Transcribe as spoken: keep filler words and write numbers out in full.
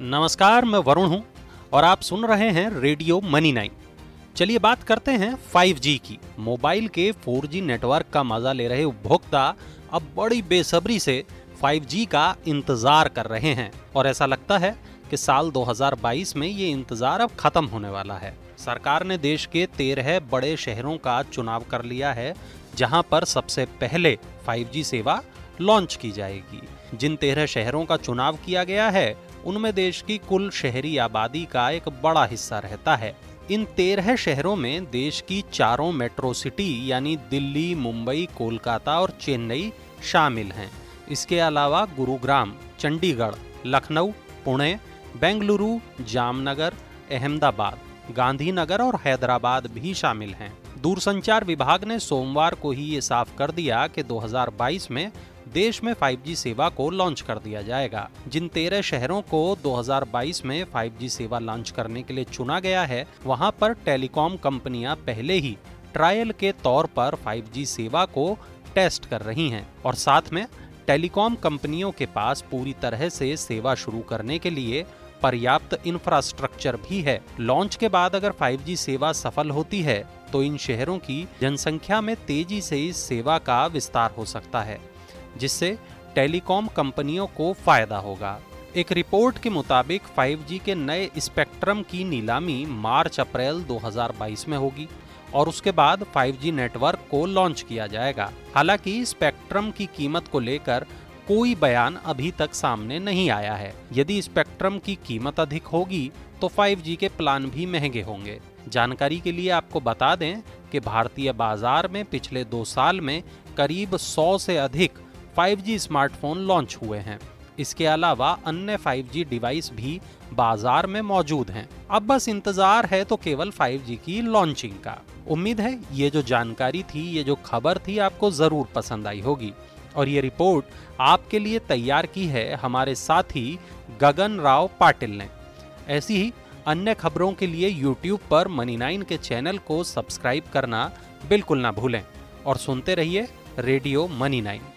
नमस्कार, मैं वरुण हूं और आप सुन रहे हैं रेडियो मनी नाइन। चलिए बात करते हैं फाइव जी की। मोबाइल के फोर जी नेटवर्क का मजा ले रहे उपभोक्ता अब बड़ी बेसब्री से फाइव जी का इंतजार कर रहे हैं और ऐसा लगता है कि साल दो हज़ार बाईस में ये इंतजार अब खत्म होने वाला है। सरकार ने देश के तेरह बड़े शहरों का चुनाव कर लिया है जहां पर सबसे पहले फाइव जी सेवा लॉन्च की जाएगी। जिन तेरह शहरों का चुनाव किया गया है उनमें देश की कुल शहरी आबादी का एक बड़ा हिस्सा रहता है। इन तेरह शहरों में देश की चारों मेट्रो सिटी यानी दिल्ली, मुंबई, कोलकाता और चेन्नई शामिल हैं। इसके अलावा गुरुग्राम, चंडीगढ़, लखनऊ, पुणे, बेंगलुरु, जामनगर, अहमदाबाद, गांधीनगर और हैदराबाद भी शामिल हैं। दूरसंचार विभाग ने सोमवार को ही ये साफ कर दिया कि दो हज़ार बाईस में देश में फाइव जी सेवा को लॉन्च कर दिया जाएगा। जिन तेरह शहरों को दो हज़ार बाईस में फाइव जी सेवा लॉन्च करने के लिए चुना गया है वहां पर टेलीकॉम कंपनियां पहले ही ट्रायल के तौर पर फाइव जी सेवा को टेस्ट कर रही हैं और साथ में टेलीकॉम कंपनियों के पास पूरी तरह से सेवा शुरू करने के लिए पर्याप्त इंफ्रास्ट्रक्चर भी है। लॉन्च के बाद अगर फाइव जी सेवा सफल होती है तो इन शहरों की जनसंख्या में तेजी से इस सेवा का विस्तार हो सकता है जिससे टेलीकॉम कंपनियों को फायदा होगा। एक रिपोर्ट के मुताबिक फाइव जी के नए स्पेक्ट्रम की नीलामी मार्च अप्रैल दो हज़ार बाईस में होगी और उसके बाद फाइव जी नेटवर्क को लॉन्च किया जाएगा। हालांकि स्पेक्ट्रम की कीमत को लेकर कोई बयान अभी तक सामने नहीं आया है। यदि स्पेक्ट्रम की कीमत अधिक होगी तो फाइव जी के प्लान भी महंगे होंगे। जानकारी के लिए आपको बता दें कि भारतीय बाजार में पिछले दो साल में करीब सौ से अधिक फाइव जी स्मार्टफोन लॉन्च हुए हैं। इसके अलावा अन्य फाइव जी डिवाइस भी बाजार में मौजूद हैं। अब बस इंतजार है तो केवल फाइव जी की लॉन्चिंग का। उम्मीद है ये जो जानकारी थी, ये जो खबर थी, आपको ज़रूर पसंद आई होगी और ये रिपोर्ट आपके लिए तैयार की है हमारे साथी गगन राव पाटिल ने। ऐसी ही अन्य खबरों के लिए यूट्यूब पर मनी नाइन के चैनल को सब्सक्राइब करना बिल्कुल ना भूलें और सुनते रहिए रेडियो मनी नाइन।